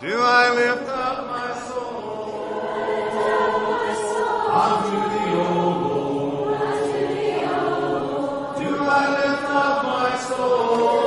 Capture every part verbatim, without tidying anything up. do I lift up my soul, my soul unto thee, O Lord. Unto thee, O Lord. Do I lift up my soul?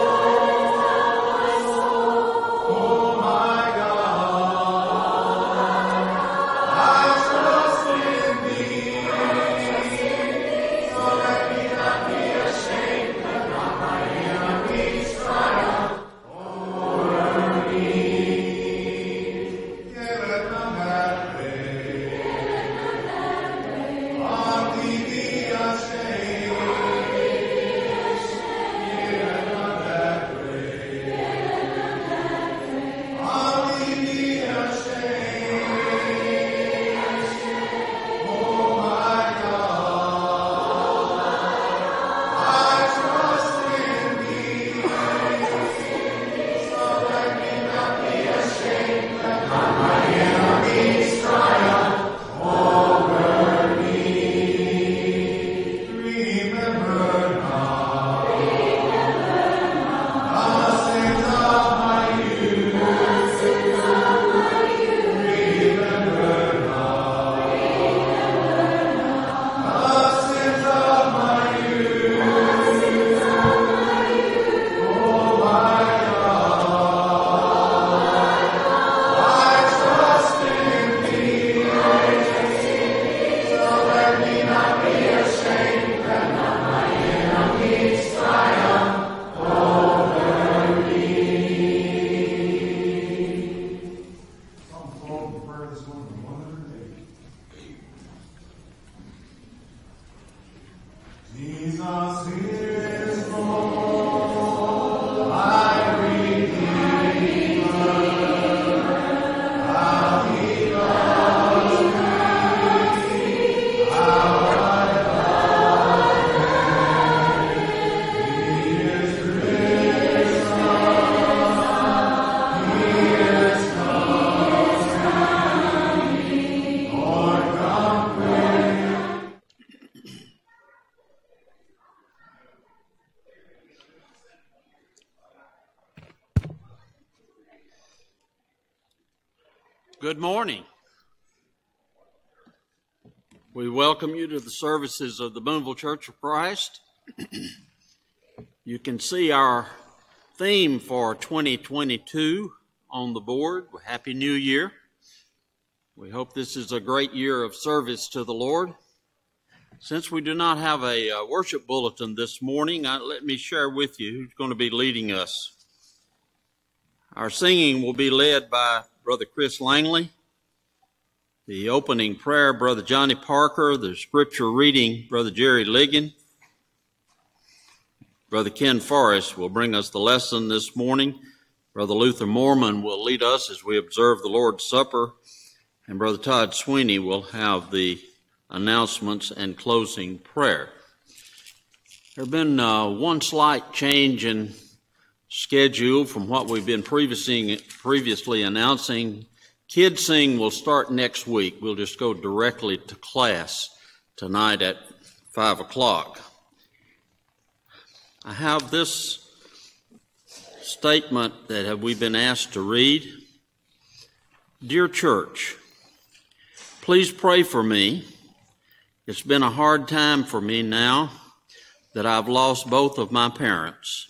Good morning. We welcome you to the services of the Boonville Church of Christ. You can see our theme for twenty twenty-two on the board. Happy New Year. We hope this is a great year of service to the Lord. Since we do not have a uh, worship bulletin this morning, I, let me share with you who's going to be leading us. Our singing will be led by Brother Chris Langley, the opening prayer, Brother Johnny Parker, the scripture reading, Brother Jerry Ligon. Brother Ken Forrest will bring us the lesson this morning. Brother Luther Mormon will lead us as we observe the Lord's Supper. And Brother Todd Sweeney will have the announcements and closing prayer. There have been uh, one slight change in schedule from what we've been previously, previously announcing. Kids Sing will start next week. We'll just go directly to class tonight at five o'clock. I have this statement that have we been asked to read. Dear Church, please pray for me. It's been a hard time for me now that I've lost both of my parents.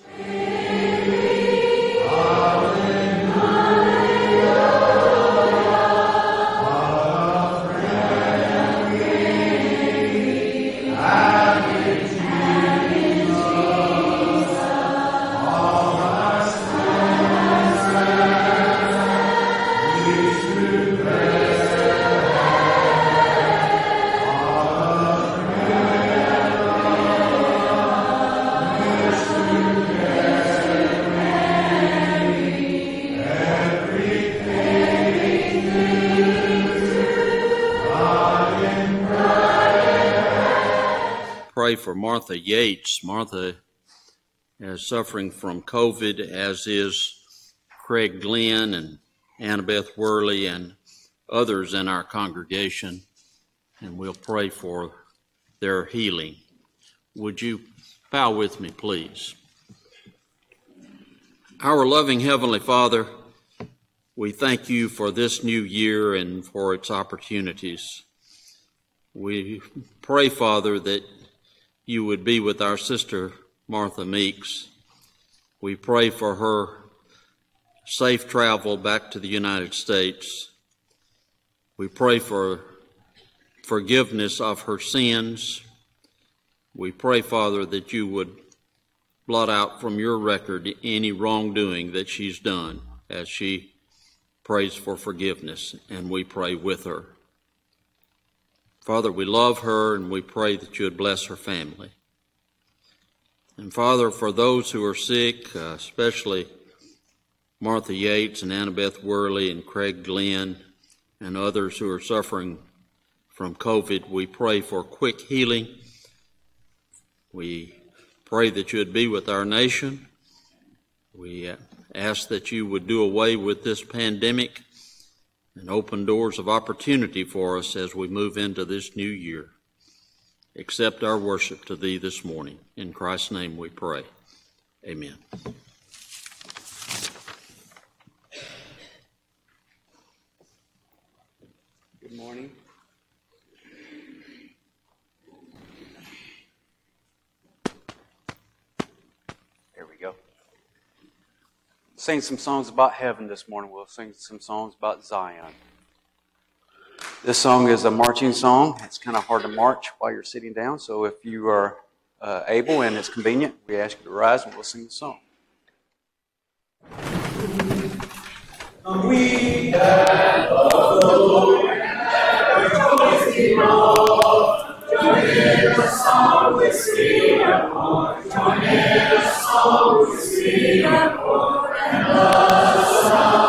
For Martha Yates. Martha is suffering from COVID, as is Craig Glenn and Annabeth Worley and others in our congregation, and we'll pray for their healing. Would you bow with me, please? Our loving Heavenly Father, We thank you for this new year and for its opportunities. We pray, Father, that you would be with our sister, Martha Meeks. We pray for her safe travel back to the United States. We pray for forgiveness of her sins. We pray, Father, that you would blot out from your record any wrongdoing that she's done as she prays for forgiveness, and we pray with her. Father, we love her, and we pray that you would bless her family. And Father, for those who are sick, uh, especially Martha Yates and Annabeth Worley and Craig Glenn and others who are suffering from COVID, we pray for quick healing. We pray that you would be with our nation. We ask that you would do away with this pandemic and open doors of opportunity for us as we move into this new year. Accept our worship to thee this morning. In Christ's name we pray. Amen. Good morning. There we go. Sing some songs about heaven this morning. We'll sing some songs about Zion. This song is a marching song. It's kind of hard to march while you're sitting down, so if you are uh, able and it's convenient, we ask you to rise and we'll sing the song. We have of the Lord, rejoice in all. Join in the song we sing upon, join in the song we sing upon, and love the song.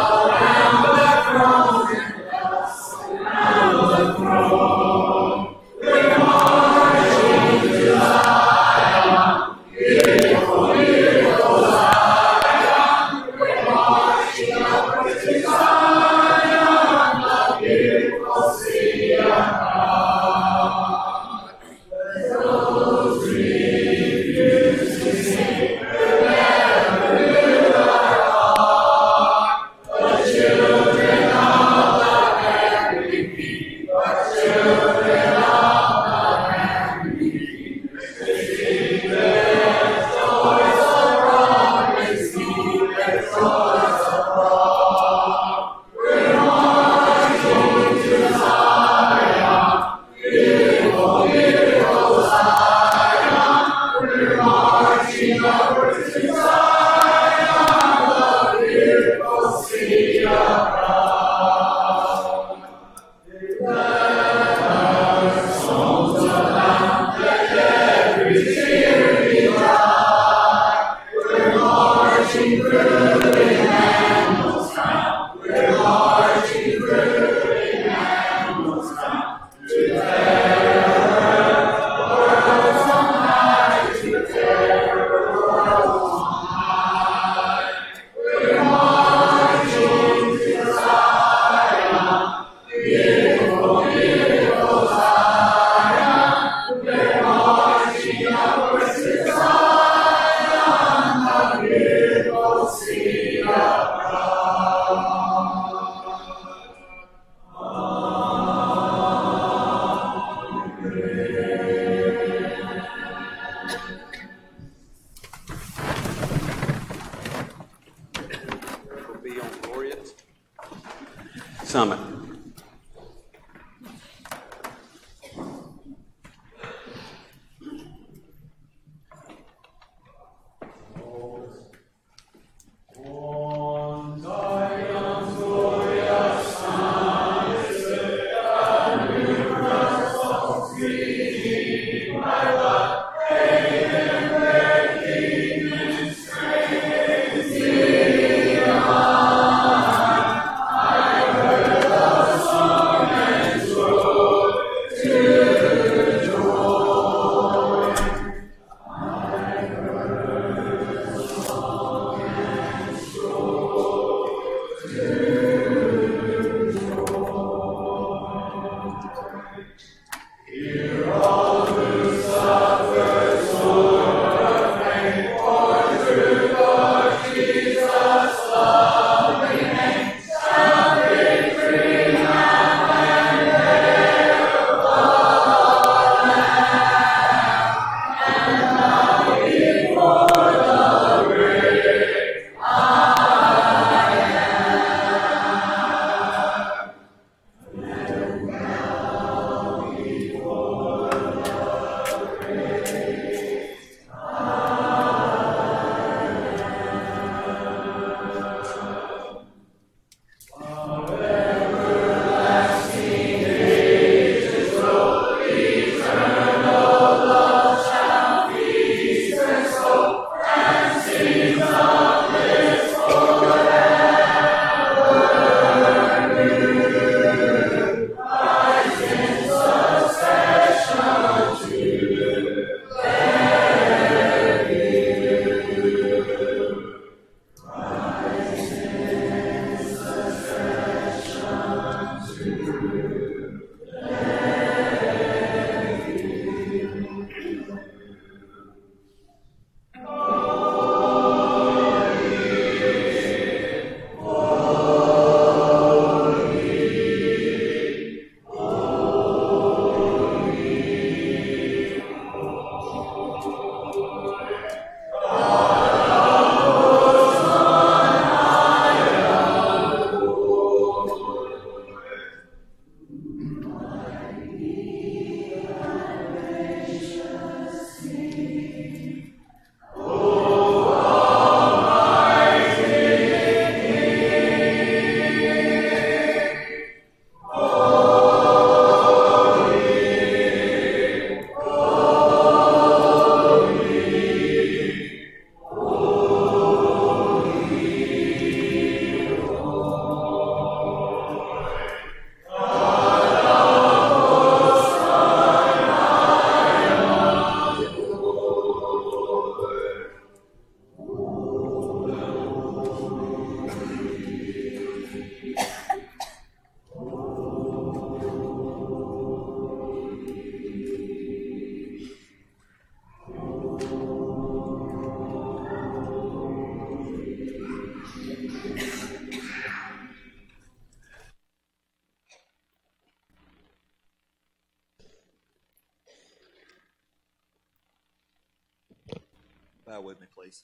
Bow with me, please.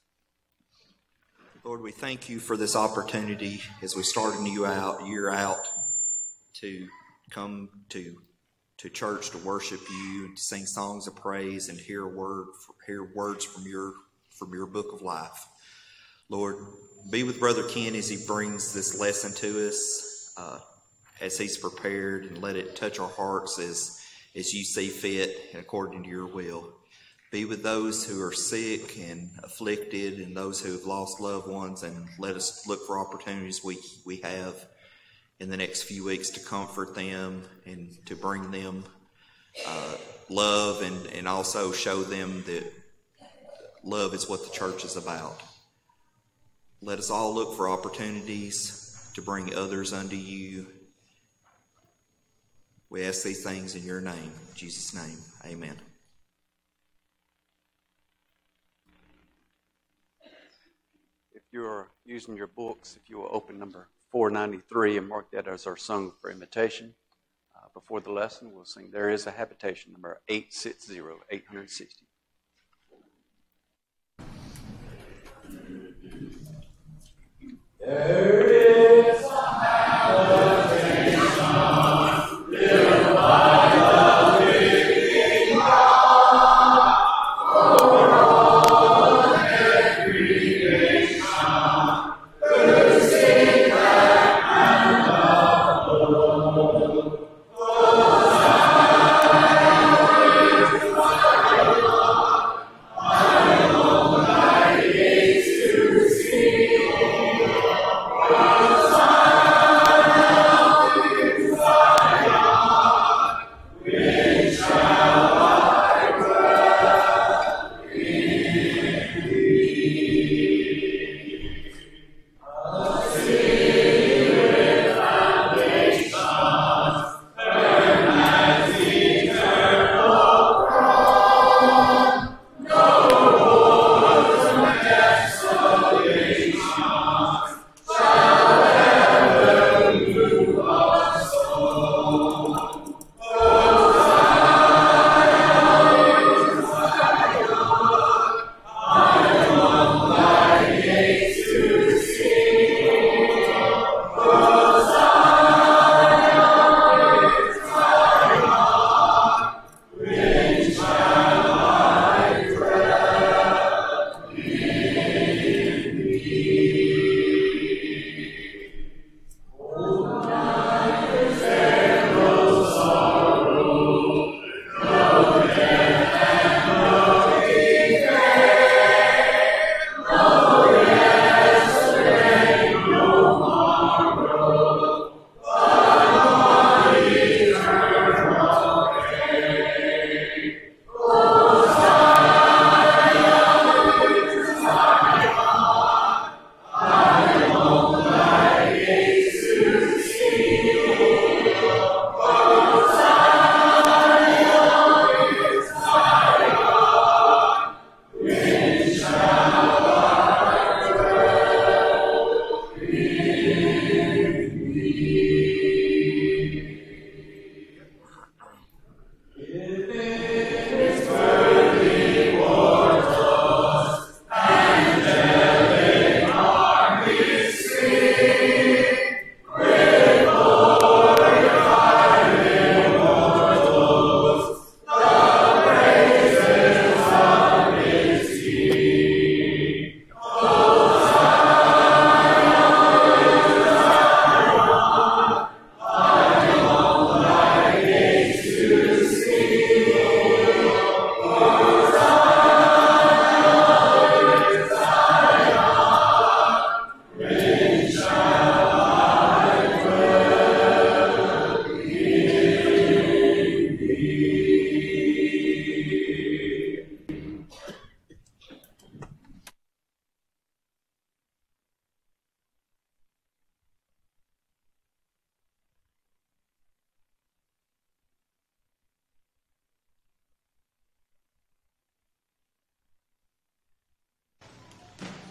Lord, we thank you for this opportunity as we start a new out, year out to come to to church to worship you and to sing songs of praise and hear word hear words from your from your book of life. Lord, be with Brother Ken as he brings this lesson to us, uh, as he's prepared, and let it touch our hearts as as you see fit and according to your will. Be with those who are sick and afflicted and those who have lost loved ones, and let us look for opportunities we, we have in the next few weeks to comfort them and to bring them uh, love and, and also show them that love is what the church is about. Let us all look for opportunities to bring others unto you. We ask these things in your name, in Jesus' name, amen. You're using your books, if you will open number four ninety-three and mark that as our song for invitation. Uh, before the lesson, we'll sing There Is a Habitation, number eight sixty, eight sixty. There is a habitation, built by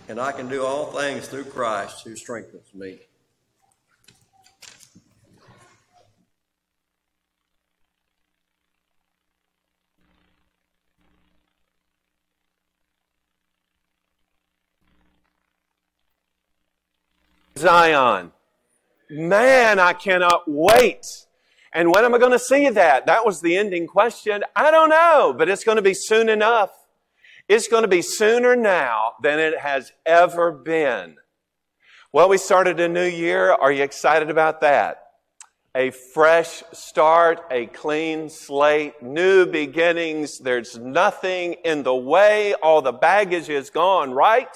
And I can do all things through Christ who strengthens me. Zion. Man, I cannot wait. And when am I going to see that? That was the ending question. I don't know, but it's going to be soon enough. It's going to be sooner now than it has ever been. Well, we started a new year. Are you excited about that? A fresh start, a clean slate, new beginnings. There's nothing in the way. All the baggage is gone, right?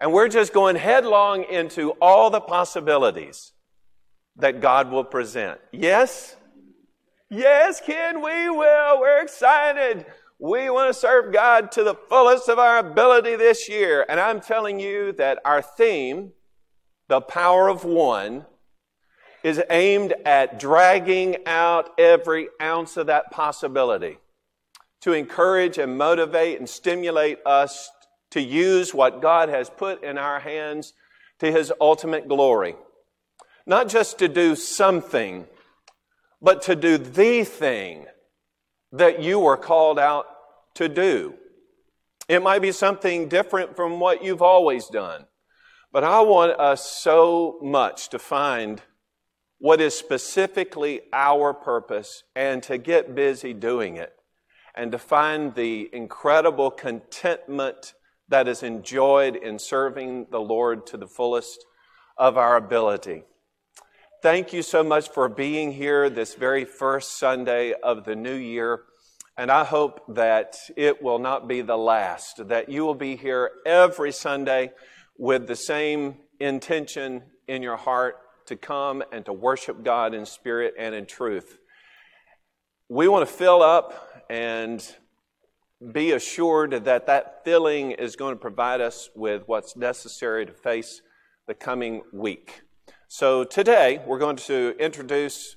And we're just going headlong into all the possibilities that God will present. Yes? Yes, Ken, we will. We're excited. We want to serve God to the fullest of our ability this year. And I'm telling you that our theme, The Power of One, is aimed at dragging out every ounce of that possibility to encourage and motivate and stimulate us to use what God has put in our hands to His ultimate glory. Not just to do something, but to do the thing that you were called out to do. It might be something different from what you've always done, but I want us so much to find what is specifically our purpose and to get busy doing it and to find the incredible contentment that is enjoyed in serving the Lord to the fullest of our ability. Thank you so much for being here this very first Sunday of the new year, and I hope that it will not be the last, that you will be here every Sunday with the same intention in your heart to come and to worship God in spirit and in truth. We want to fill up and be assured that that filling is going to provide us with what's necessary to face the coming week. So today we're going to introduce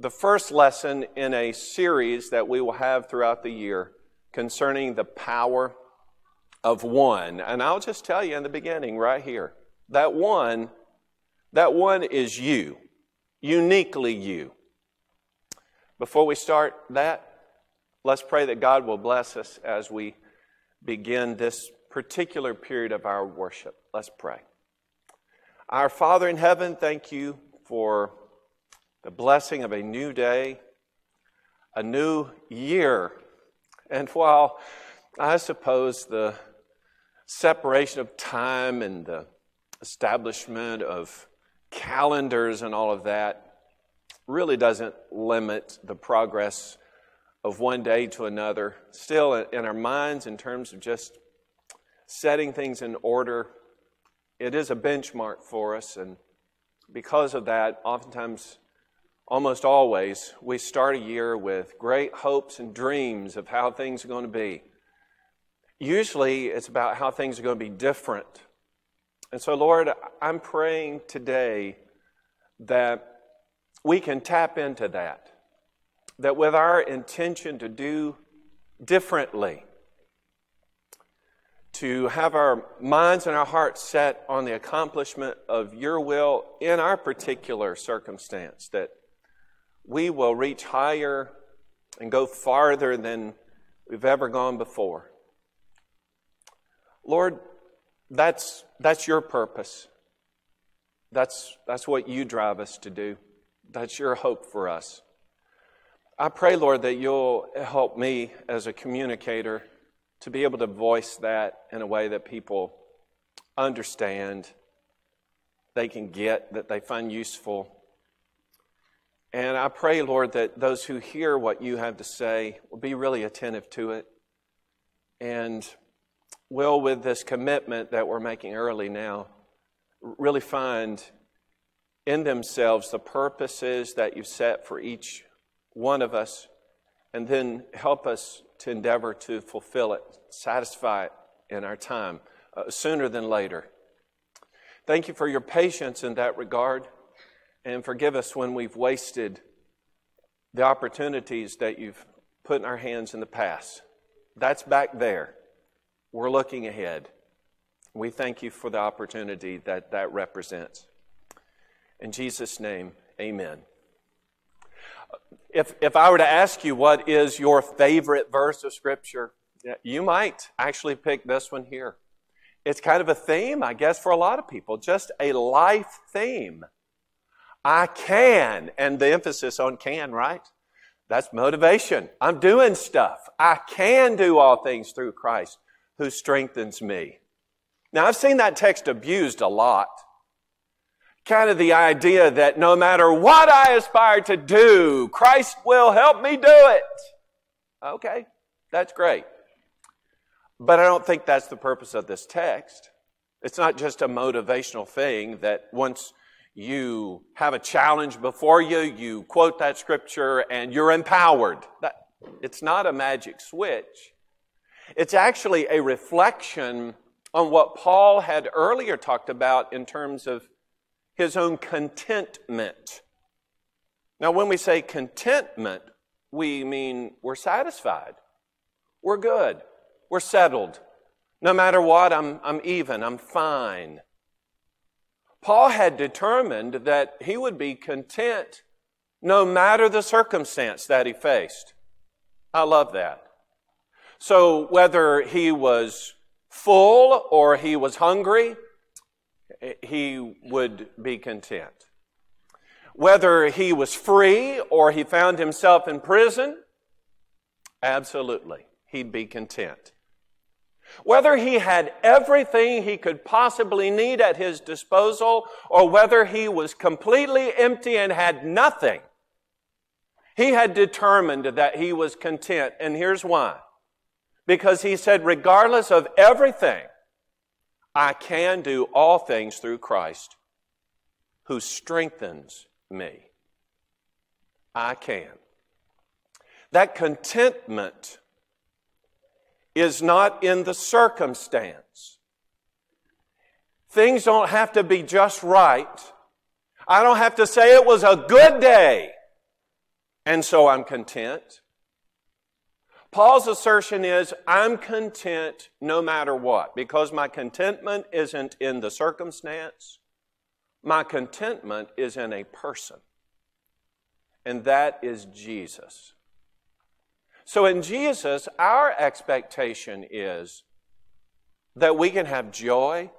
the first lesson in a series that we will have throughout the year concerning the power of one. And I'll just tell you in the beginning right here, that one, that one is you, uniquely you. Before we start that, let's pray that God will bless us as we begin this particular period of our worship. Let's pray. Our Father in heaven, thank you for the blessing of a new day, a new year. And while I suppose the separation of time and the establishment of calendars and all of that really doesn't limit the progress of one day to another, still in our minds in terms of just setting things in order, it is a benchmark for us, and because of that, oftentimes, almost always, we start a year with great hopes and dreams of how things are going to be. Usually, it's about how things are going to be different. And so, Lord, I'm praying today that we can tap into that. That with our intention to do differently, to have our minds and our hearts set on the accomplishment of your will in our particular circumstance, that we will reach higher and go farther than we've ever gone before. Lord, that's that's your purpose. That's that's what you drive us to do. That's your hope for us. I pray, Lord, that you'll help me as a communicator to be able to voice that in a way that people understand, they can get, that they find useful. And I pray, Lord, that those who hear what you have to say will be really attentive to it and will, with this commitment that we're making early now, really find in themselves the purposes that you set for each one of us, and then help us to endeavor to fulfill it, satisfy it in our time, uh, sooner than later. Thank you for your patience in that regard, and forgive us when we've wasted the opportunities that you've put in our hands in the past. That's back there. We're looking ahead. We thank you for the opportunity that that represents. In Jesus' name, amen. If if I were to ask you what is your favorite verse of Scripture, you might actually pick this one here. It's kind of a theme, I guess, for a lot of people, just a life theme. I can, and the emphasis on can, right? That's motivation. I'm doing stuff. I can do all things through Christ who strengthens me. Now, I've seen that text abused a lot. Kind of the idea that no matter what I aspire to do, Christ will help me do it. Okay, that's great. But I don't think that's the purpose of this text. It's not just a motivational thing that once you have a challenge before you, you quote that scripture and you're empowered. That, it's not a magic switch. It's actually a reflection on what Paul had earlier talked about in terms of his own contentment. Now, when we say contentment, we mean we're satisfied. We're good. We're settled. No matter what, I'm, I'm even. I'm fine. Paul had determined that he would be content no matter the circumstance that he faced. I love that. So whether he was full or he was hungry, he would be content. Whether he was free or he found himself in prison, absolutely, he'd be content. Whether he had everything he could possibly need at his disposal or whether he was completely empty and had nothing, he had determined that he was content. And here's why. Because he said, regardless of everything, I can do all things through Christ who strengthens me. I can. That contentment is not in the circumstance. Things don't have to be just right. I don't have to say it was a good day, and so I'm content. Paul's assertion is, I'm content no matter what, because my contentment isn't in the circumstance. My contentment is in a person, and that is Jesus. So in Jesus, our expectation is that we can have joy,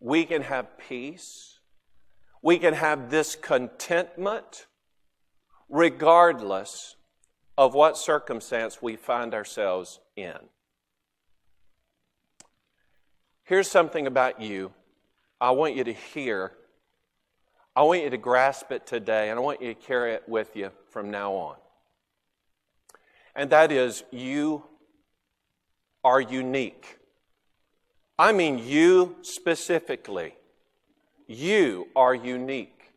we can have peace, we can have this contentment regardless of what circumstance we find ourselves in. Here's something about you. I want you to hear. I want you to grasp it today, and I want you to carry it with you from now on. And that is, you are unique. I mean you specifically. You are unique.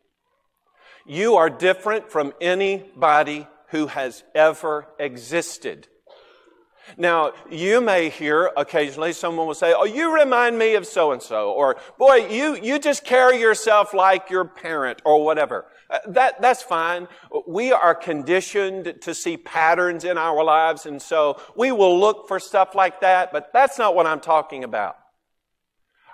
You are different from anybody who has ever existed. Now, you may hear occasionally someone will say, oh, you remind me of so-and-so, or boy, you, you just carry yourself like your parent, or whatever. That, that's fine. We are conditioned to see patterns in our lives, and so we will look for stuff like that, but that's not what I'm talking about.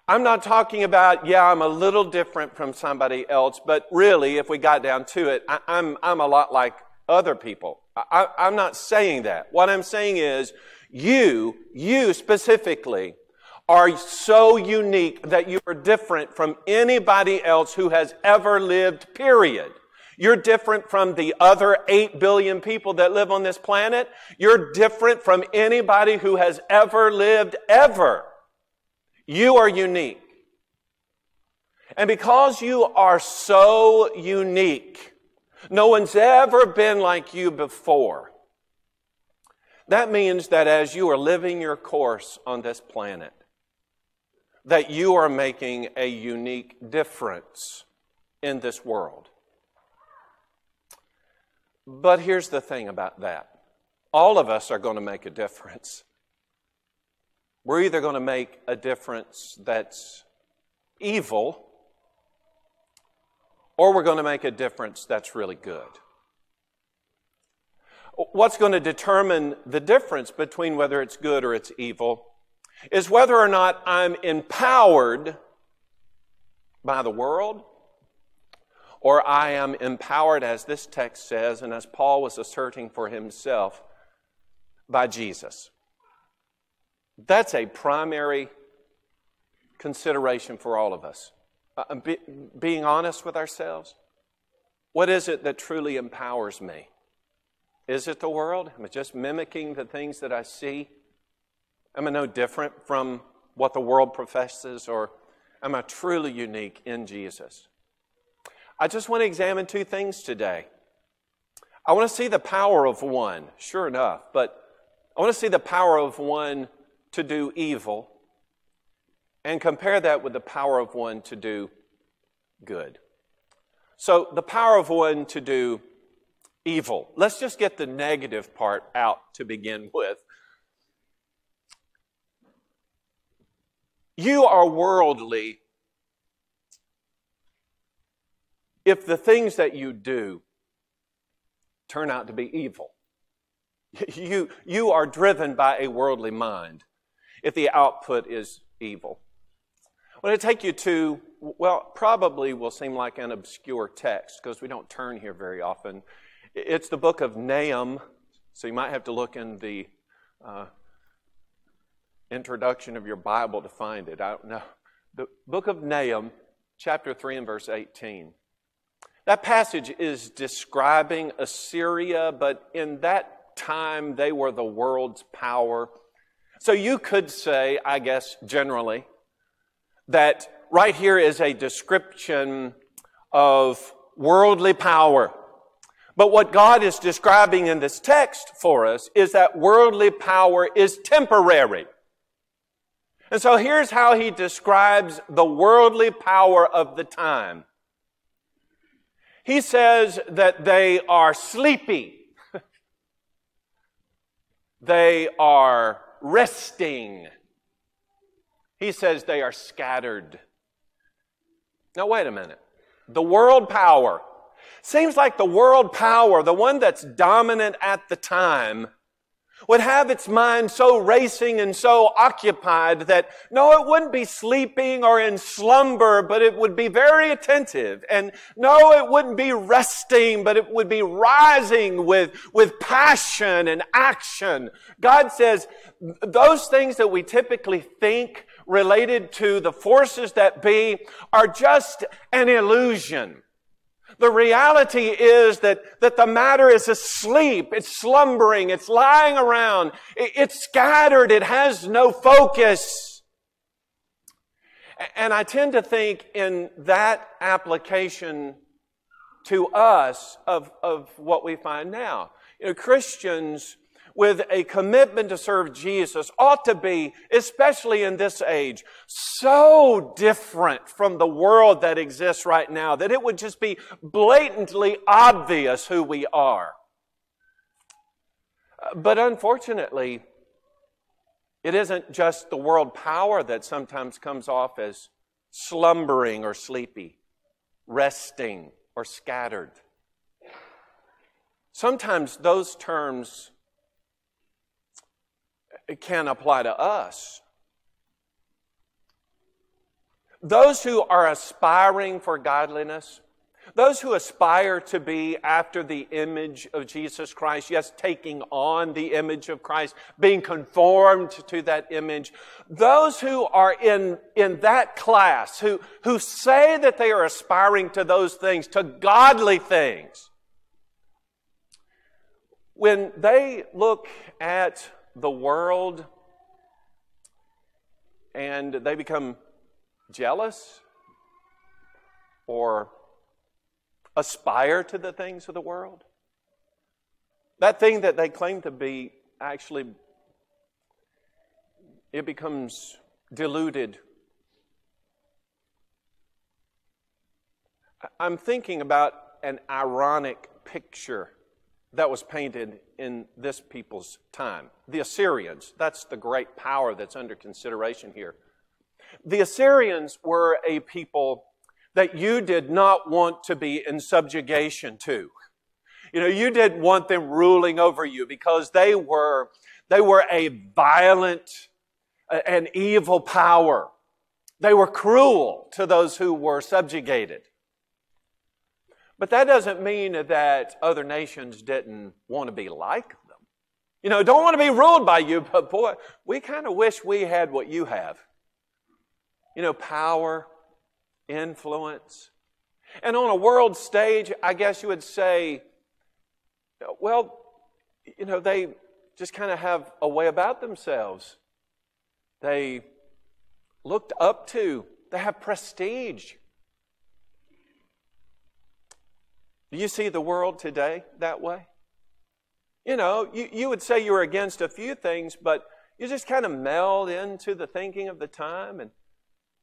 I'm not talking about, yeah, I'm a little different from somebody else, but really, if we got down to it, I, I'm, I'm a lot like other people. I, I'm not saying that. What I'm saying is, you, you specifically, are so unique that you are different from anybody else who has ever lived, period. You're different from the other eight billion people that live on this planet. You're different from anybody who has ever lived, ever. You are unique. And because you are so unique, no one's ever been like you before. That means that as you are living your course on this planet, that you are making a unique difference in this world. But here's the thing about that. All of us are going to make a difference. We're either going to make a difference that's evil, or we're going to make a difference that's really good. What's going to determine the difference between whether it's good or it's evil is whether or not I'm empowered by the world, or I am empowered, as this text says, and as Paul was asserting for himself, by Jesus. That's a primary consideration for all of us. Uh, be, being honest with ourselves. What is it that truly empowers me? Is it the world? Am I just mimicking the things that I see? Am I no different from what the world professes, or am I truly unique in Jesus? I just want to examine two things today. I want to see the power of one, sure enough, but I want to see the power of one to do evil and compare that with the power of one to do good. So the power of one to do evil. Let's just get the negative part out to begin with. You are worldly if the things that you do turn out to be evil. You, you are driven by a worldly mind if the output is evil. I'm going to take you to, well, probably will seem like an obscure text because we don't turn here very often. It's the book of Nahum, so you might have to look in the uh, introduction of your Bible to find it. I don't know. The book of Nahum, chapter three and verse eighteen. That passage is describing Assyria, but in that time they were the world's power. So you could say, I guess generally, that right here is a description of worldly power. But what God is describing in this text for us is that worldly power is temporary. And so here's how he describes the worldly power of the time. He says that they are sleepy. They are resting. He says they are scattered. Now, wait a minute. The world power. Seems like the world power, the one that's dominant at the time, would have its mind so racing and so occupied that, no, it wouldn't be sleeping or in slumber, but it would be very attentive. And no, it wouldn't be resting, but it would be rising with, with passion and action. God says those things that we typically think related to the forces that be are just an illusion. The reality is that, that the matter is asleep, it's slumbering, it's lying around, it, it's scattered, it has no focus. And I tend to think in that application to us of, of what we find now. You know, Christians with a commitment to serve Jesus ought to be, especially in this age, so different from the world that exists right now that it would just be blatantly obvious who we are. But unfortunately, it isn't just the world power that sometimes comes off as slumbering or sleepy, resting or scattered. Sometimes those terms it can apply to us. Those who are aspiring for godliness, those who aspire to be after the image of Jesus Christ, yes, taking on the image of Christ, being conformed to that image, those who are in, in that class, who, who say that they are aspiring to those things, to godly things, when they look at the world, and they become jealous or aspire to the things of the world. That thing that they claim to be, actually, it becomes diluted. I'm thinking about an ironic picture that was painted in this people's time. The Assyrians, that's the great power that's under consideration here. The Assyrians were a people that you did not want to be in subjugation to. You know, you didn't want them ruling over you because they were, they were a violent and evil power. They were cruel to those who were subjugated. But that doesn't mean that other nations didn't want to be like them. You know, don't want to be ruled by you, but boy, we kind of wish we had what you have. you know, power, influence. And on a world stage, I guess you would say, well, you know, they just kind of have a way about themselves. They looked up to, they have prestige. Do you see the world today that way? You know, you, you would say you were against a few things, but you just kind of meld into the thinking of the time. And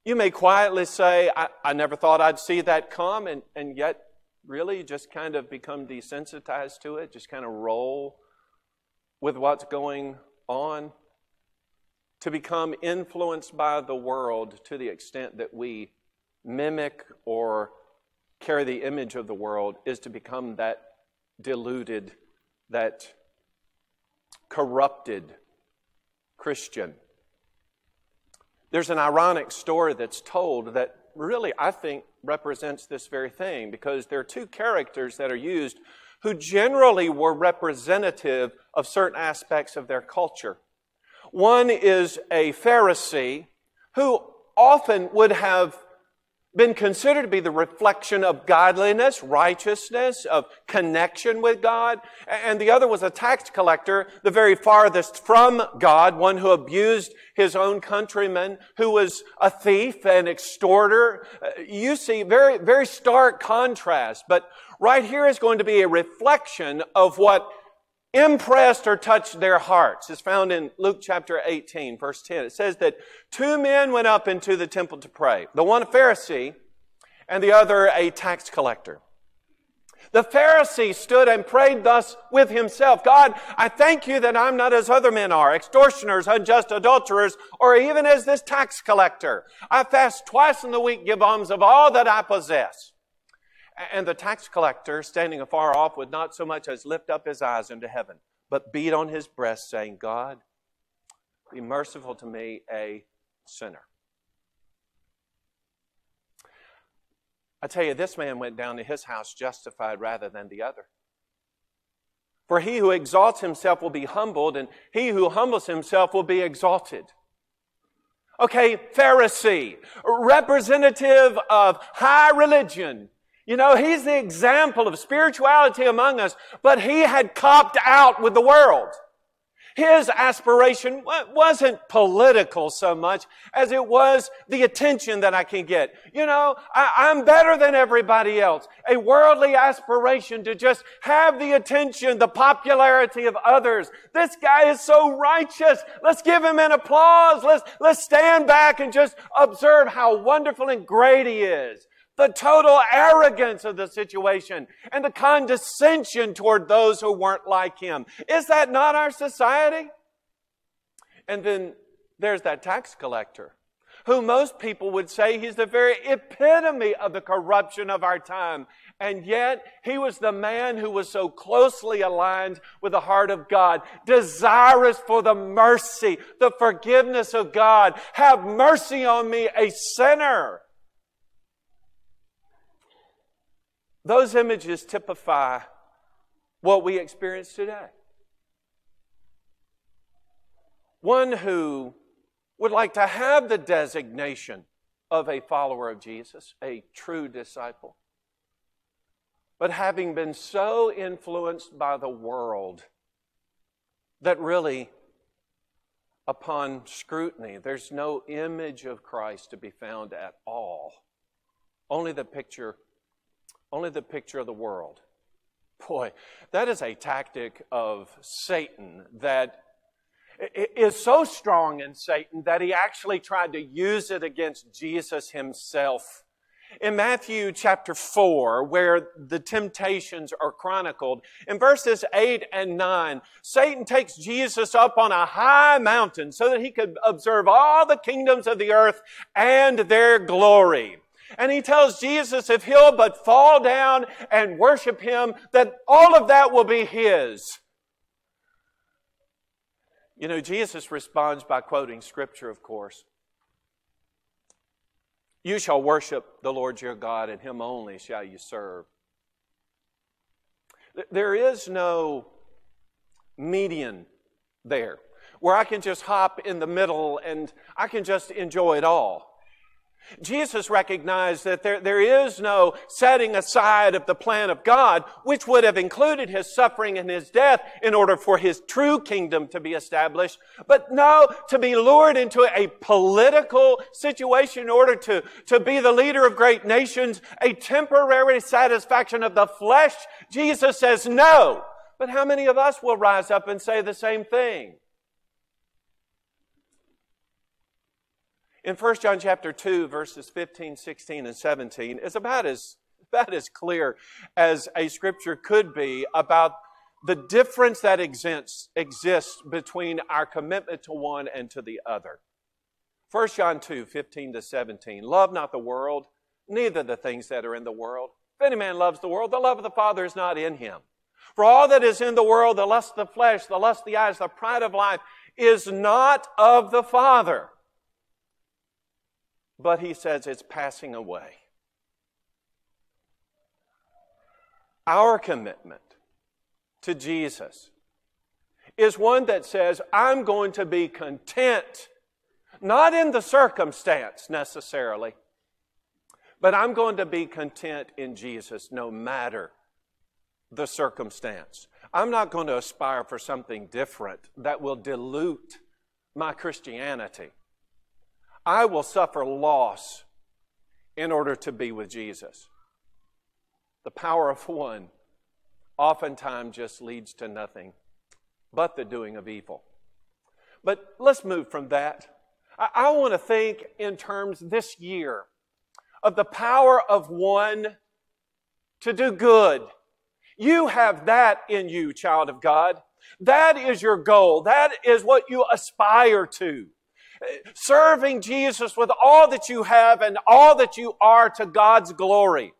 you may quietly say, I, I never thought I'd see that come, and, and yet really just kind of become desensitized to it, just kind of roll with what's going on, to become influenced by the world to the extent that we mimic or carry the image of the world is to become that deluded, that corrupted Christian. There's an ironic story that's told that really, I think, represents this very thing, because there are two characters that are used who generally were representative of certain aspects of their culture. One is a Pharisee who often would have been considered to be the reflection of godliness, righteousness, of connection with God. And the other was a tax collector, the very farthest from God, one who abused his own countrymen, who was a thief and extorter. You see very, very stark contrast. But right here is going to be a reflection of what impressed or touched their hearts. It's found in Luke chapter eighteen, verse ten. It says that two men went up into the temple to pray, the one a Pharisee and the other a tax collector. The Pharisee stood and prayed thus with himself, God, I thank you that I'm not as other men are, extortioners, unjust adulterers, or even as this tax collector. I fast twice in the week, give alms of all that I possess. And the tax collector, standing afar off, would not so much as lift up his eyes unto heaven, but beat on his breast, saying, God, be merciful to me, a sinner. I tell you, this man went down to his house justified rather than the other. For he who exalts himself will be humbled, and he who humbles himself will be exalted. Okay, Pharisee, representative of high religion. You know, he's the example of spirituality among us, but he had copped out with the world. His aspiration wasn't political so much as it was the attention that I can get. You know, I, I'm better than everybody else. A worldly aspiration to just have the attention, the popularity of others. This guy is so righteous. Let's give him an applause. Let's, let's stand back and just observe how wonderful and great he is. The total arrogance of the situation and the condescension toward those who weren't like him. Is that not our society? And then there's that tax collector, who most people would say he's the very epitome of the corruption of our time. And yet, he was the man who was so closely aligned with the heart of God, desirous for the mercy, the forgiveness of God. Have mercy on me, a sinner. Those images typify what we experience today. One who would like to have the designation of a follower of Jesus, a true disciple, but having been so influenced by the world that really, upon scrutiny, there's no image of Christ to be found at all. Only the picture of Only the picture of the world. Boy, that is a tactic of Satan that is so strong in Satan that he actually tried to use it against Jesus himself. In Matthew chapter four, where the temptations are chronicled, in verses eight and nine, Satan takes Jesus up on a high mountain so that he could observe all the kingdoms of the earth and their glory. And he tells Jesus if he'll but fall down and worship him, that all of that will be his. You know, Jesus responds by quoting Scripture, of course. You shall worship the Lord your God, and him only shall you serve. There is no median there where I can just hop in the middle and I can just enjoy it all. Jesus recognized that there, there is no setting aside of the plan of God, which would have included his suffering and his death in order for his true kingdom to be established. But no, to be lured into a political situation in order to, to be the leader of great nations, a temporary satisfaction of the flesh, Jesus says no. But how many of us will rise up and say the same thing? In First John chapter two, verses fifteen, sixteen, and seventeen is about as, about as clear as a scripture could be about the difference that exists, exists between our commitment to one and to the other. First John two, fifteen to seventeen. Love not the world, neither the things that are in the world. If any man loves the world, the love of the Father is not in him. For all that is in the world, the lust of the flesh, the lust of the eyes, the pride of life, is not of the Father. But he says it's passing away. Our commitment to Jesus is one that says, I'm going to be content, not in the circumstance necessarily, but I'm going to be content in Jesus no matter the circumstance. I'm not going to aspire for something different that will dilute my Christianity. I will suffer loss in order to be with Jesus. The power of one oftentimes just leads to nothing but the doing of evil. But let's move from that. I, I want to think in terms this year of the power of one to do good. You have that in you, child of God. That is your goal. That is what you aspire to. Serving Jesus with all that you have and all that you are to God's glory.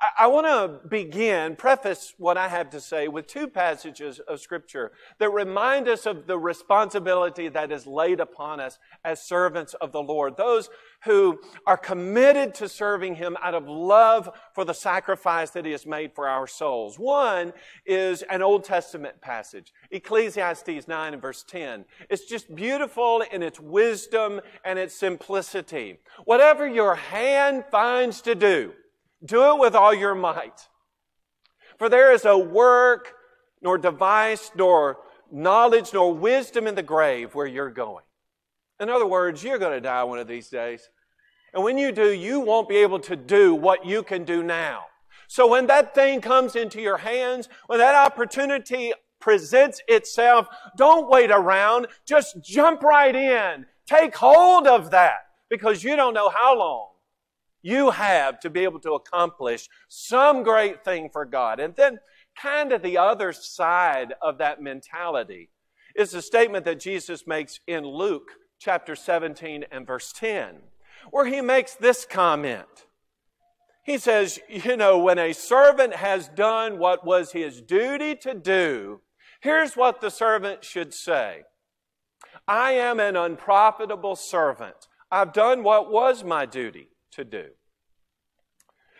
I, I want to begin, preface what I have to say with two passages of Scripture that remind us of the responsibility that is laid upon us as servants of the Lord. Those who are committed to serving Him out of love for the sacrifice that He has made for our souls. One is an Old Testament passage, Ecclesiastes nine and verse ten. It's just beautiful in its wisdom and its simplicity. Whatever your hand finds to do, do it with all your might. For there is no work, nor device, nor knowledge, nor wisdom in the grave where you're going. In other words, you're going to die one of these days. And when you do, you won't be able to do what you can do now. So when that thing comes into your hands, when that opportunity presents itself, don't wait around. Just jump right in. Take hold of that because you don't know how long you have to be able to accomplish some great thing for God. And then kind of the other side of that mentality is the statement that Jesus makes in Luke chapter seventeen and verse ten, where he makes this comment. He says, you know, when a servant has done what was his duty to do, here's what the servant should say. I am an unprofitable servant. I've done what was my duty to do.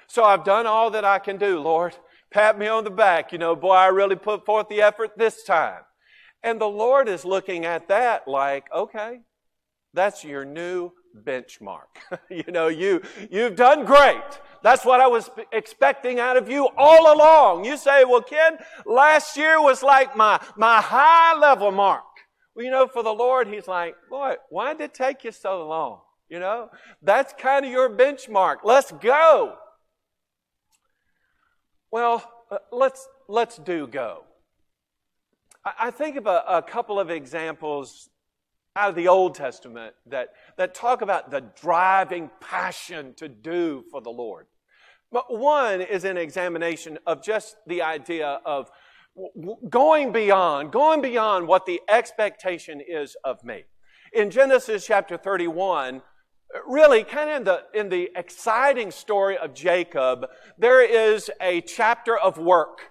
So I've done all that I can do, Lord. Pat me on the back. You know, boy, I really put forth the effort this time. And the Lord is looking at that like, okay, that's your new benchmark. you know, you, you've done great. That's what I was expecting out of you all along. You say, well, Ken, last year was like my, my high level mark. Well, you know, for the Lord, He's like, boy, why did it take you so long? You know, that's kind of your benchmark. Let's go. Well, let's, let's do go. I think of a, a couple of examples out of the Old Testament that, that talk about the driving passion to do for the Lord. But one is an examination of just the idea of going beyond, going beyond what the expectation is of me. In Genesis chapter thirty-one, really kind of in the, in the exciting story of Jacob, there is a chapter of work.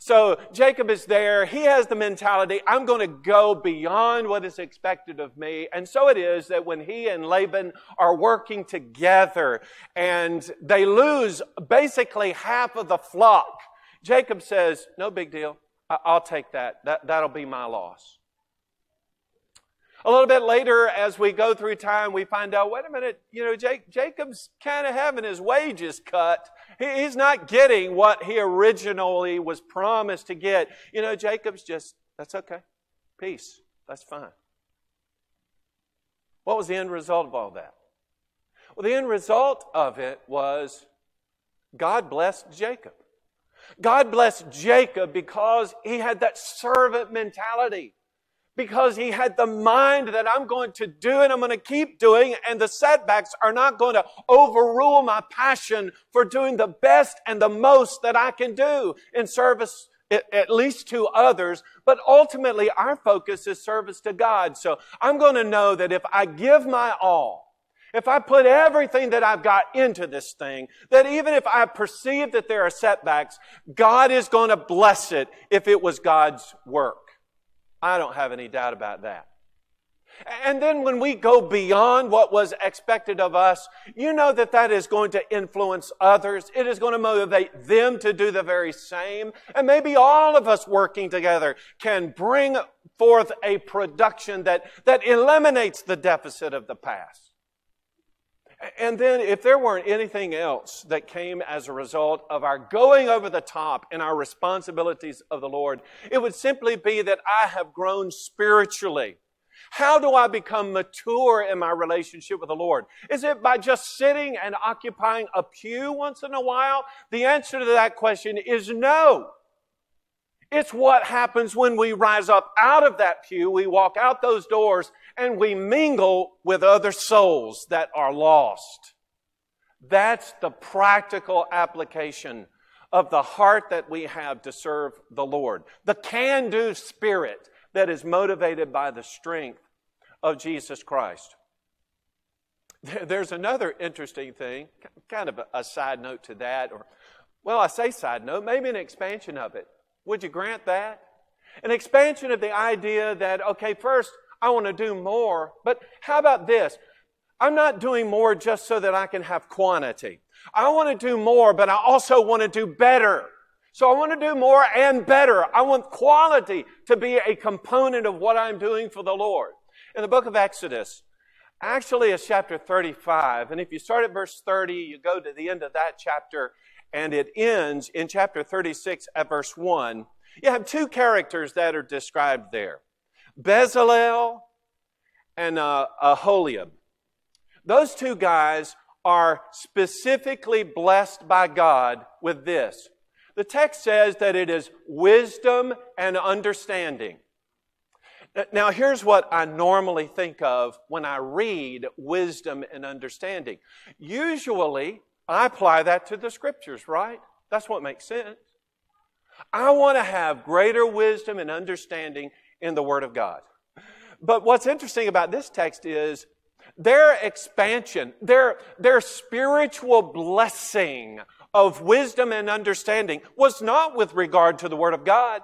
So Jacob is there. He has the mentality, I'm going to go beyond what is expected of me. And so it is that when he and Laban are working together and they lose basically half of the flock, Jacob says, no big deal. I'll take that. that. That'll be my loss. A little bit later, as we go through time, we find out, wait a minute, you know, Jake, Jacob's kind of having his wages cut. He, he's not getting what he originally was promised to get. You know, Jacob's just, that's okay. Peace. That's fine. What was the end result of all that? Well, the end result of it was God blessed Jacob. God blessed Jacob because he had that servant mentality. Because he had the mind that I'm going to do and I'm going to keep doing, and the setbacks are not going to overrule my passion for doing the best and the most that I can do in service, at least to others. But ultimately, our focus is service to God. So I'm going to know that if I give my all, if I put everything that I've got into this thing, that even if I perceive that there are setbacks, God is going to bless it if it was God's work. I don't have any doubt about that. And then when we go beyond what was expected of us, you know that that is going to influence others. It is going to motivate them to do the very same. And maybe all of us working together can bring forth a production that, that eliminates the deficit of the past. And then if there weren't anything else that came as a result of our going over the top in our responsibilities of the Lord, it would simply be that I have grown spiritually. How do I become mature in my relationship with the Lord? Is it by just sitting and occupying a pew once in a while? The answer to that question is no. It's what happens when we rise up out of that pew, we walk out those doors, and we mingle with other souls that are lost. That's the practical application of the heart that we have to serve the Lord. The can-do spirit that is motivated by the strength of Jesus Christ. There's another interesting thing, kind of a side note to that, or, well, I say side note, maybe an expansion of it. Would you grant that? An expansion of the idea that, okay, first, I want to do more, but how about this? I'm not doing more just so that I can have quantity. I want to do more, but I also want to do better. So I want to do more and better. I want quality to be a component of what I'm doing for the Lord. In the book of Exodus, actually it's chapter thirty-five, and if you start at verse thirty, you go to the end of that chapter, and it ends in chapter thirty-six at verse one. You have two characters that are described there, Bezalel and uh, Aholiab. Those two guys are specifically blessed by God with this. The text says that it is wisdom and understanding. Now, here's what I normally think of when I read wisdom and understanding. Usually, I apply that to the Scriptures, right? That's what makes sense. I want to have greater wisdom and understanding in the Word of God. But what's interesting about this text is their expansion, their, their spiritual blessing of wisdom and understanding was not with regard to the Word of God.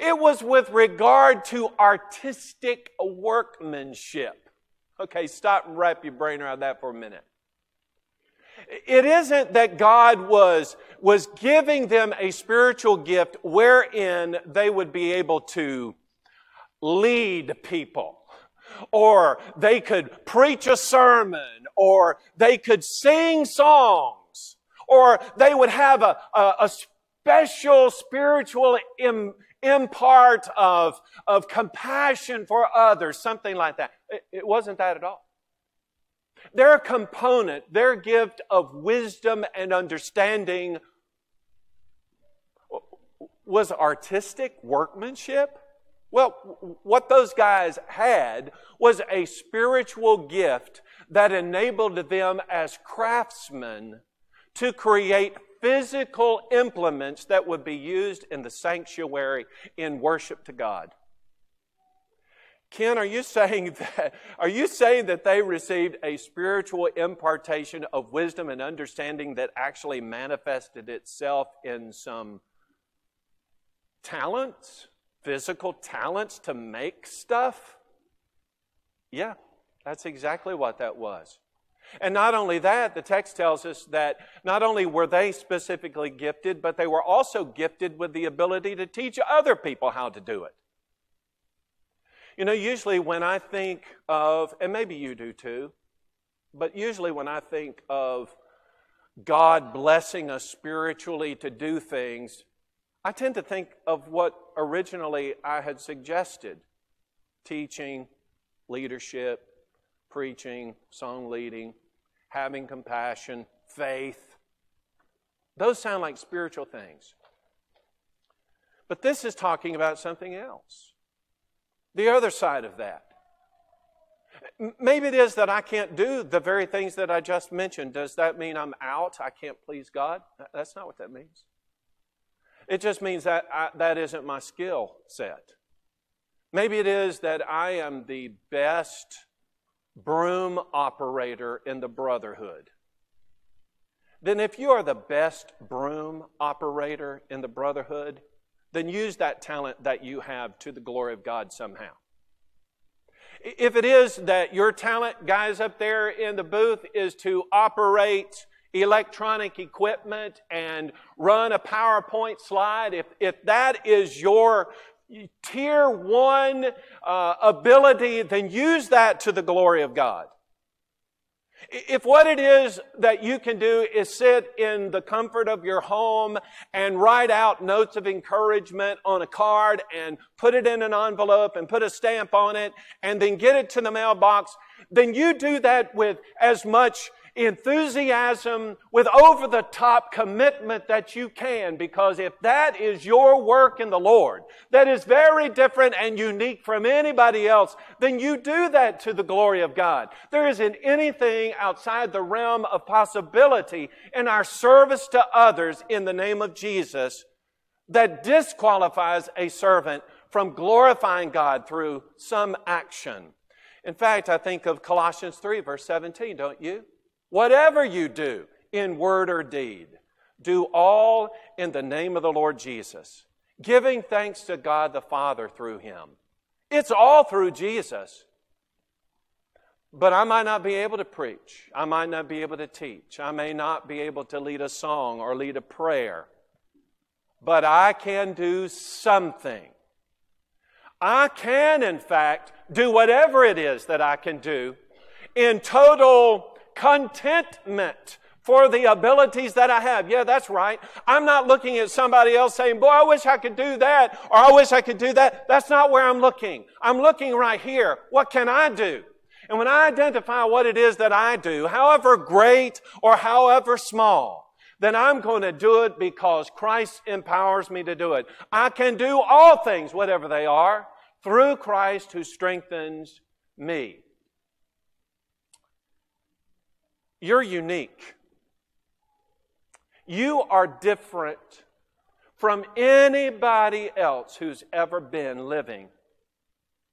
It was with regard to artistic workmanship. Okay, stop and wrap your brain around that for a minute. It isn't that God was, was giving them a spiritual gift wherein they would be able to lead people, or they could preach a sermon, or they could sing songs, or they would have a, a, a special spiritual im, impart of, of compassion for others, something like that. It, it wasn't that at all. Their component, their gift of wisdom and understanding was artistic workmanship. Well, what those guys had was a spiritual gift that enabled them as craftsmen to create physical implements that would be used in the sanctuary in worship to God. Ken, are you saying that, are you saying that they received a spiritual impartation of wisdom and understanding that actually manifested itself in some talents, physical talents to make stuff? Yeah, that's exactly what that was. And not only that, the text tells us that not only were they specifically gifted, but they were also gifted with the ability to teach other people how to do it. You know, usually when I think of, and maybe you do too, but usually when I think of God blessing us spiritually to do things, I tend to think of what originally I had suggested: teaching, leadership, preaching, song leading, having compassion, faith. Those sound like spiritual things. But this is talking about something else, the other side of that. Maybe it is that I can't do the very things that I just mentioned. Does that mean I'm out? I can't please God? That's not what that means. It just means that I, that isn't my skill set. Maybe it is that I am the best broom operator in the brotherhood. Then if you are the best broom operator in the brotherhood, then use that talent that you have to the glory of God somehow. If it is that your talent, guys up there in the booth, is to operate electronic equipment and run a PowerPoint slide, if, if that is your tier one uh, ability, then use that to the glory of God. If what it is that you can do is sit in the comfort of your home and write out notes of encouragement on a card and put it in an envelope and put a stamp on it and then get it to the mailbox, then you do that with as much enthusiasm, with over-the-top commitment that you can, because if that is your work in the Lord, that is very different and unique from anybody else, then you do that to the glory of God. There isn't anything outside the realm of possibility in our service to others in the name of Jesus that disqualifies a servant from glorifying God through some action. In fact, I think of Colossians three, verse seventeen, don't you? Whatever you do, in word or deed, do all in the name of the Lord Jesus, giving thanks to God the Father through Him. It's all through Jesus. But I might not be able to preach. I might not be able to teach. I may not be able to lead a song or lead a prayer. But I can do something. I can, in fact, do whatever it is that I can do in total contentment for the abilities that I have. Yeah, that's right. I'm not looking at somebody else saying, boy, I wish I could do that, or I wish I could do that. That's not where I'm looking. I'm looking right here. What can I do? And when I identify what it is that I do, however great or however small, then I'm going to do it because Christ empowers me to do it. I can do all things, whatever they are, through Christ who strengthens me. You're unique. You are different from anybody else who's ever been living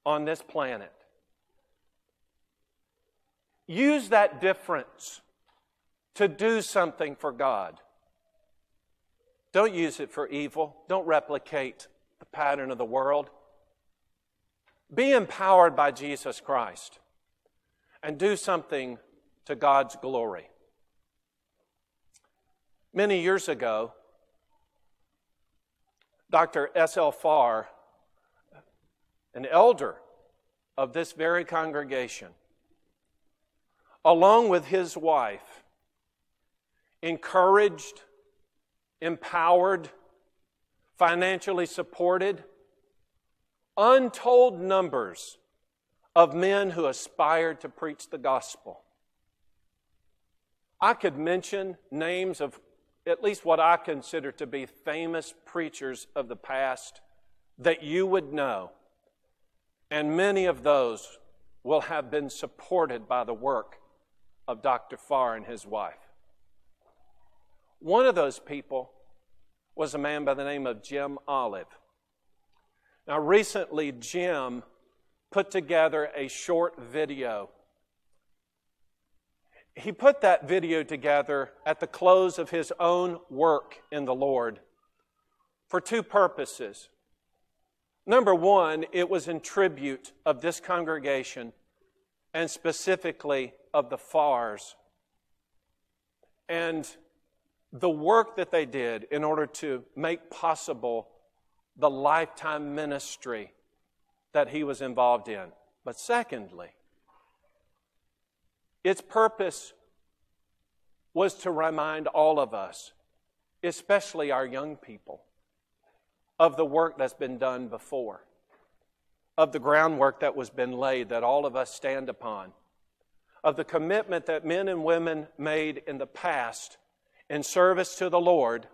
on this planet. Use that difference to do something for God. Don't use it for evil. Don't replicate the pattern of the world. Be empowered by Jesus Christ and do something to God's glory. Many years ago, Doctor S. L. Farr, an elder of this very congregation, along with his wife, encouraged, empowered, financially supported untold numbers of men who aspired to preach the gospel. I could mention names of at least what I consider to be famous preachers of the past that you would know, and many of those will have been supported by the work of Doctor Farr and his wife. One of those people was a man by the name of Jim Olive. Now, recently, Jim put together a short video. He put that video together at the close of his own work in the Lord for two purposes. Number one, it was in tribute of this congregation and specifically of the Farrs and the work that they did in order to make possible the lifetime ministry that he was involved in. But secondly, its purpose was to remind all of us, especially our young people, of the work that's been done before, of the groundwork that was been laid that all of us stand upon, of the commitment that men and women made in the past in service to the Lord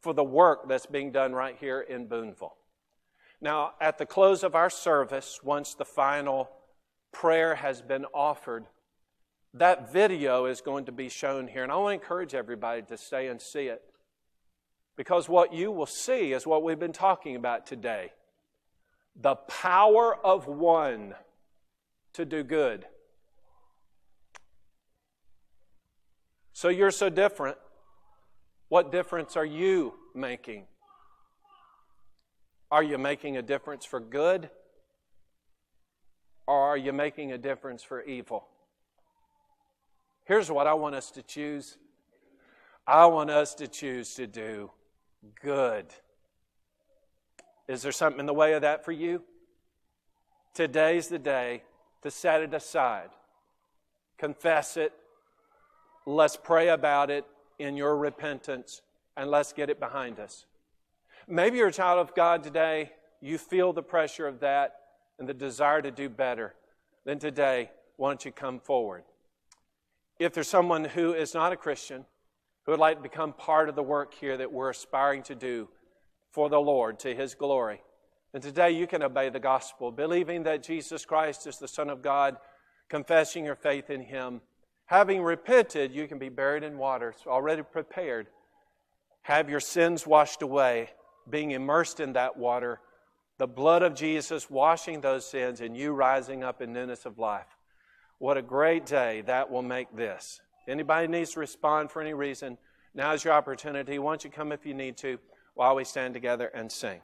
for the work that's being done right here in Boonville. Now, at the close of our service, once the final prayer has been offered, that video is going to be shown here, and I want to encourage everybody to stay and see it, because what you will see is what we've been talking about today. The power of one to do good. So you're so different. What difference are you making? Are you making a difference for good? Or are you making a difference for evil? Here's what I want us to choose. I want us to choose to do good. Is there something in the way of that for you? Today's the day to set it aside. Confess it. Let's pray about it in your repentance, and let's get it behind us. Maybe you're a child of God today. You feel the pressure of that and the desire to do better. Then today, why don't you come forward? If there's someone who is not a Christian, who would like to become part of the work here that we're aspiring to do for the Lord, to His glory. And today you can obey the gospel, believing that Jesus Christ is the Son of God, confessing your faith in Him. Having repented, you can be buried in water, it's already prepared. Have your sins washed away, being immersed in that water, the blood of Jesus washing those sins, and you rising up in newness of life. What a great day that will make this. Anybody needs to respond for any reason, now's your opportunity. Why don't you come if you need to while we stand together and sing.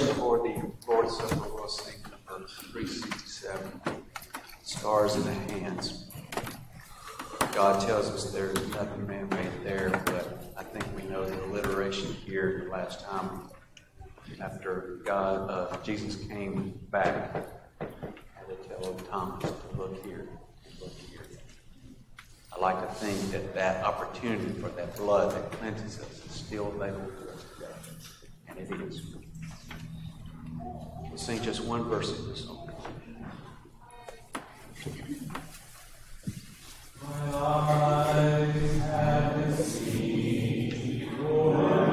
preparation for the Lord's Supper was sing number three sixty-seven, Stars in the Hands. God tells us there is nothing man-made there, but I think we know the alliteration here. The last time after God, uh, Jesus came back, had to tell old Thomas to look here, to look here. I like to think that that opportunity for that blood that cleanses us is still available to us today, and it is. We'll sing just one verse in this song. My eyes haven't seen before.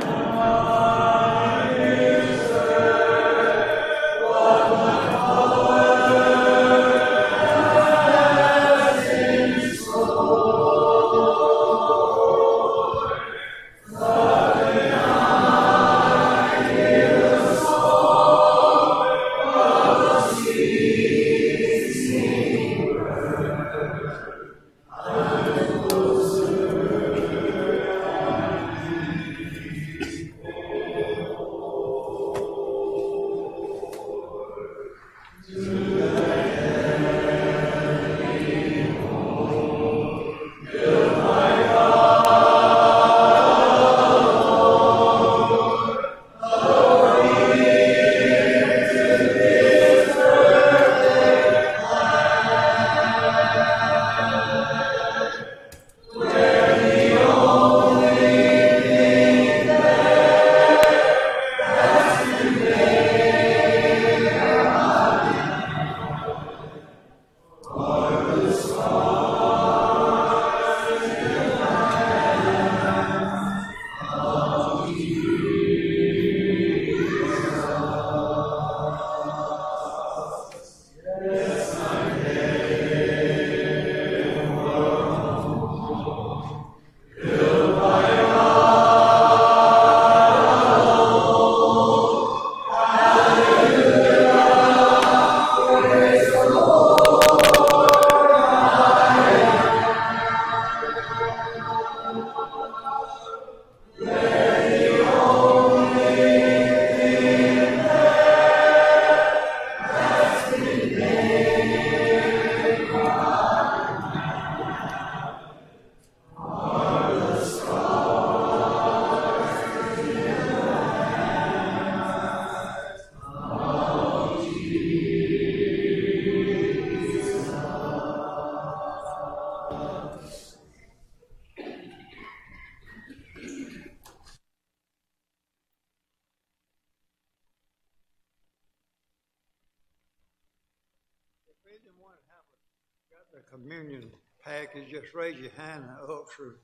Communion package, just raise your hand and the usher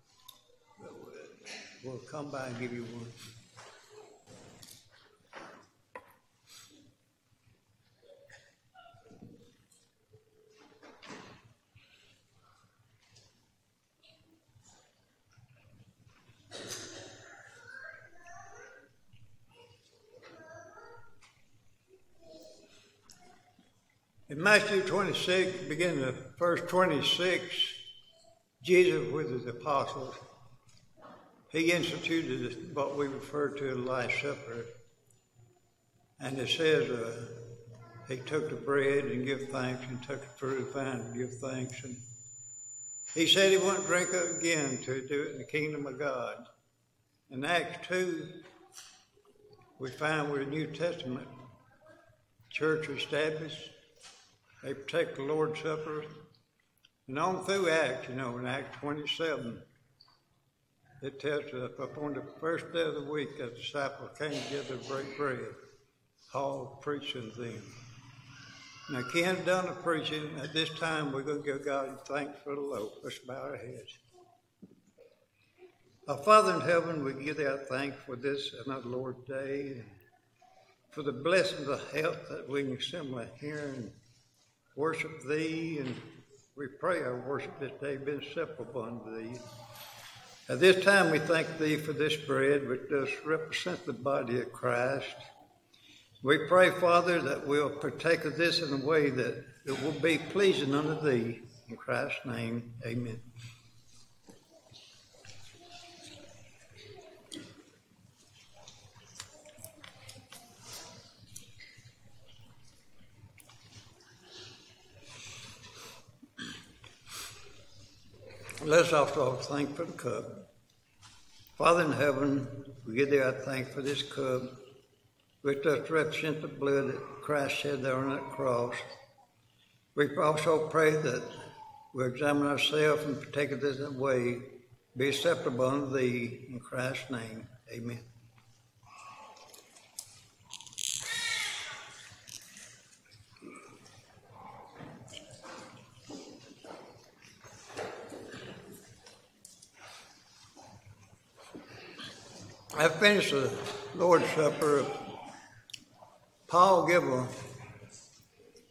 will come by and give you one. In Matthew twenty-six, beginning at verse twenty-six, Jesus with his apostles, he instituted what we refer to as the Last Supper. And it says, uh, he took the bread and gave thanks, and took the fruit of the vine and gave thanks. And he said he wouldn't drink up again to do it in the kingdom of God. In Acts two, we find where the New Testament church was established. They take the Lord's Supper, and on through Acts, you know, in Acts twenty-seven, it tells us upon the first day of the week, the disciples came together to break bread, Paul preaching to them. Now, Ken's done the preaching. At this time, we're going to give God thanks for the loaf. Let's bow our heads. Our Father in heaven, we give our thanks for this another Lord's Day, and for the blessings of health that we can assemble here and worship thee, and we pray our worship this day be acceptable unto thee. At this time we thank thee for this bread which does represent the body of Christ. We pray, Father, that we'll partake of this in a way that it will be pleasing unto thee. In Christ's name, amen. Let's also thank for the cup. Father in heaven, we give thee our thanks for this cup, which does represent the blood that Christ shed there on that cross. We also pray that we examine ourselves and partake of this way, be acceptable unto thee, in Christ's name. Amen. I finished the Lord's Supper. Paul gave a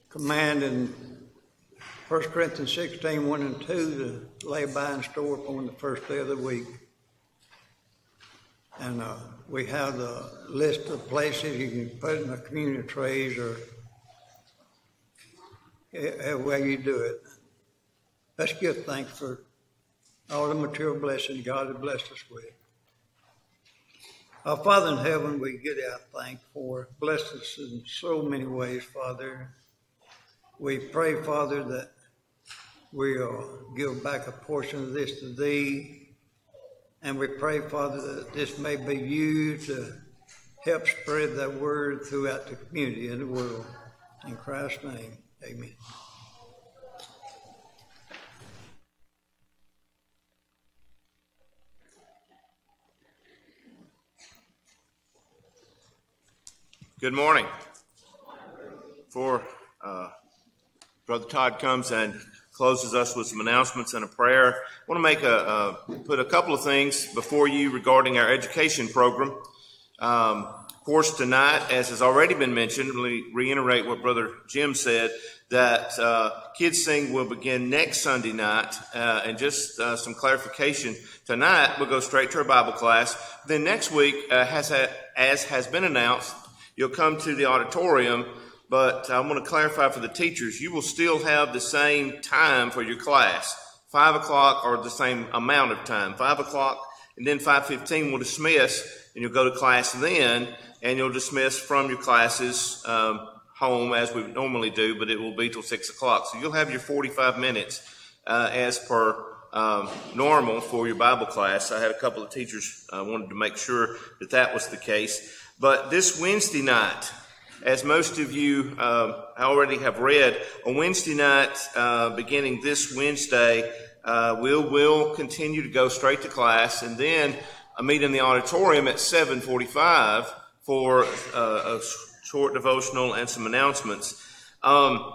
command in First Corinthians sixteen, one and two to lay by and store upon the first day of the week. And uh, we have the list of places you can put in the communion trays or however way you do it. Let's give thanks for all the material blessings God has blessed us with. Our Father in heaven, we give thee our thanks for. Bless us in so many ways, Father. We pray, Father, that we'll give back a portion of this to thee. And we pray, Father, that this may be used to help spread that word throughout the community and the world. In Christ's name, amen. Good morning. Before uh, Brother Todd comes and closes us with some announcements and a prayer, I want to make a uh, put a couple of things before you regarding our education program. Um, of course, tonight, as has already been mentioned, we reiterate what Brother Jim said, that uh, Kids Sing will begin next Sunday night. Uh, and just uh, some clarification, tonight we'll go straight to our Bible class. Then next week, uh, has ha- as has been announced, you'll come to the auditorium, but I want to clarify for the teachers, you will still have the same time for your class, five o'clock, or the same amount of time, five o'clock, and then five fifteen will dismiss, and you'll go to class then, and you'll dismiss from your classes um, home as we normally do, but it will be till six o'clock. So you'll have your forty-five minutes uh, as per um, normal for your Bible class. I had a couple of teachers uh, wanted to make sure that that was the case. But this Wednesday night, as most of you uh, already have read, on Wednesday night, uh, beginning this Wednesday, uh, we'll, we'll continue to go straight to class and then uh, meet in the auditorium at seven forty-five for uh, a short devotional and some announcements. Um,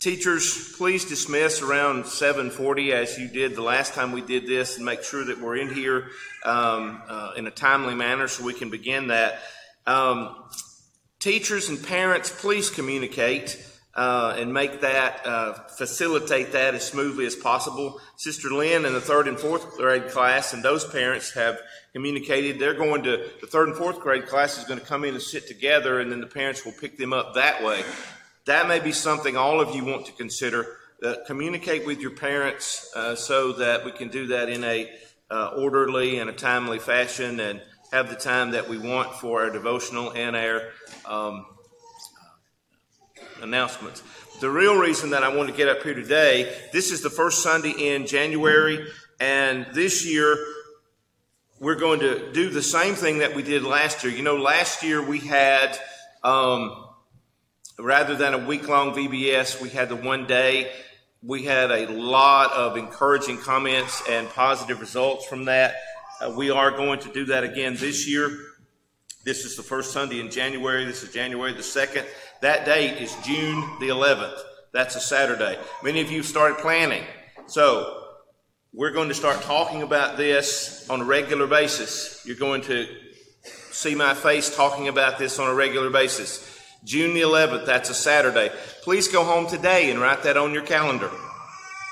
teachers, please dismiss around seven forty as you did the last time we did this and make sure that we're in here um, uh, in a timely manner so we can begin that. Um, teachers and parents, please communicate uh, and make that, uh, facilitate that as smoothly as possible. Sister Lynn and the third and fourth grade class and those parents have communicated. They're going to, the third and fourth grade class is going to come in and sit together, and then the parents will pick them up that way. That may be something all of you want to consider. Uh, communicate with your parents uh, so that we can do that in a uh, orderly and a timely fashion, and have the time that we want for our devotional and our um, announcements. The real reason that I want to get up here today, this is the first Sunday in January, and this year we're going to do the same thing that we did last year. You know, last year we had, um, rather than a week-long V B S, we had the one day. We had a lot of encouraging comments and positive results from that. Uh, we are going to do that again this year. This is the first Sunday in January. This is January the second. That date is June the eleventh. That's a Saturday. Many of you started planning. So we're going to start talking about this on a regular basis. You're going to see my face talking about this on a regular basis. June the eleventh, that's a Saturday. Please go home today and write that on your calendar.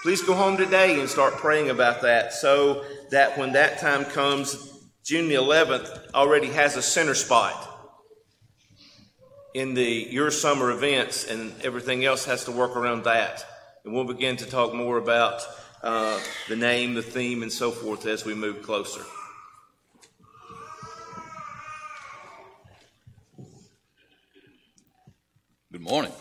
Please go home today and start praying about that so that when that time comes, June the eleventh already has a center spot in the your summer events, and everything else has to work around that. And we'll begin to talk more about uh, the name, the theme, and so forth as we move closer. Good morning.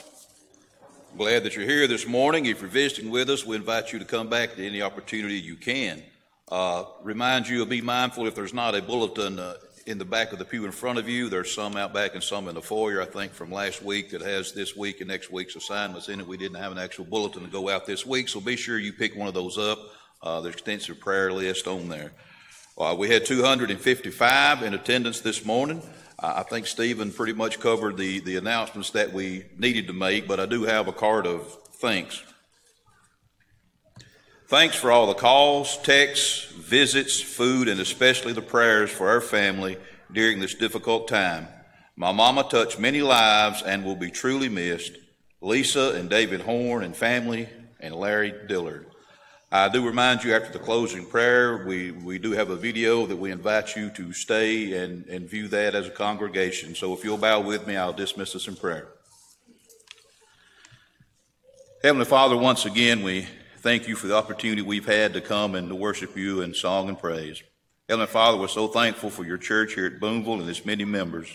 I'm glad that you're here this morning. If you're visiting with us, we invite you to come back to any opportunity you can. Uh, remind you, be mindful if there's not a bulletin uh, in the back of the pew in front of you. There's some out back and some in the foyer, I think, from last week that has this week and next week's assignments in it. We didn't have an actual bulletin to go out this week, so be sure you pick one of those up. Uh, there's extensive prayer list on there. Uh, we had two hundred fifty-five in attendance this morning. Uh, I think Stephen pretty much covered the, the announcements that we needed to make, but I do have a card of thanks. Thanks for all the calls, texts, visits, food, and especially the prayers for our family during this difficult time. My mama touched many lives and will be truly missed. Lisa and David Horn and family, and Larry Dillard. I do remind you after the closing prayer, we, we do have a video that we invite you to stay and, and view that as a congregation. So if you'll bow with me, I'll dismiss us in prayer. Heavenly Father, once again, we thank you for the opportunity we've had to come and to worship you in song and praise. Heavenly Father, we're so thankful for your church here at Boonville and its many members.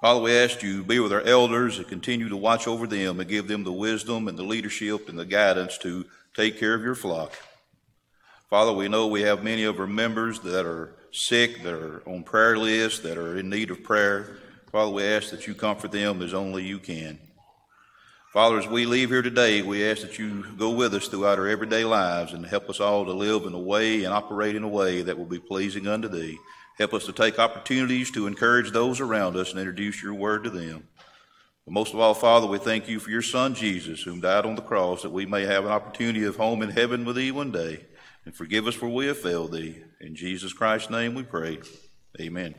Father, we ask you to be with our elders and continue to watch over them and give them the wisdom and the leadership and the guidance to take care of your flock. Father, we know we have many of our members that are sick, that are on prayer lists, that are in need of prayer. Father, we ask that you comfort them as only you can. Father, as we leave here today, we ask that you go with us throughout our everyday lives and help us all to live in a way and operate in a way that will be pleasing unto thee. Help us to take opportunities to encourage those around us and introduce your word to them. But most of all, Father, we thank you for your son, Jesus, whom died on the cross, that we may have an opportunity of home in heaven with thee one day. And forgive us for we have failed thee. In Jesus Christ's name we pray. Amen.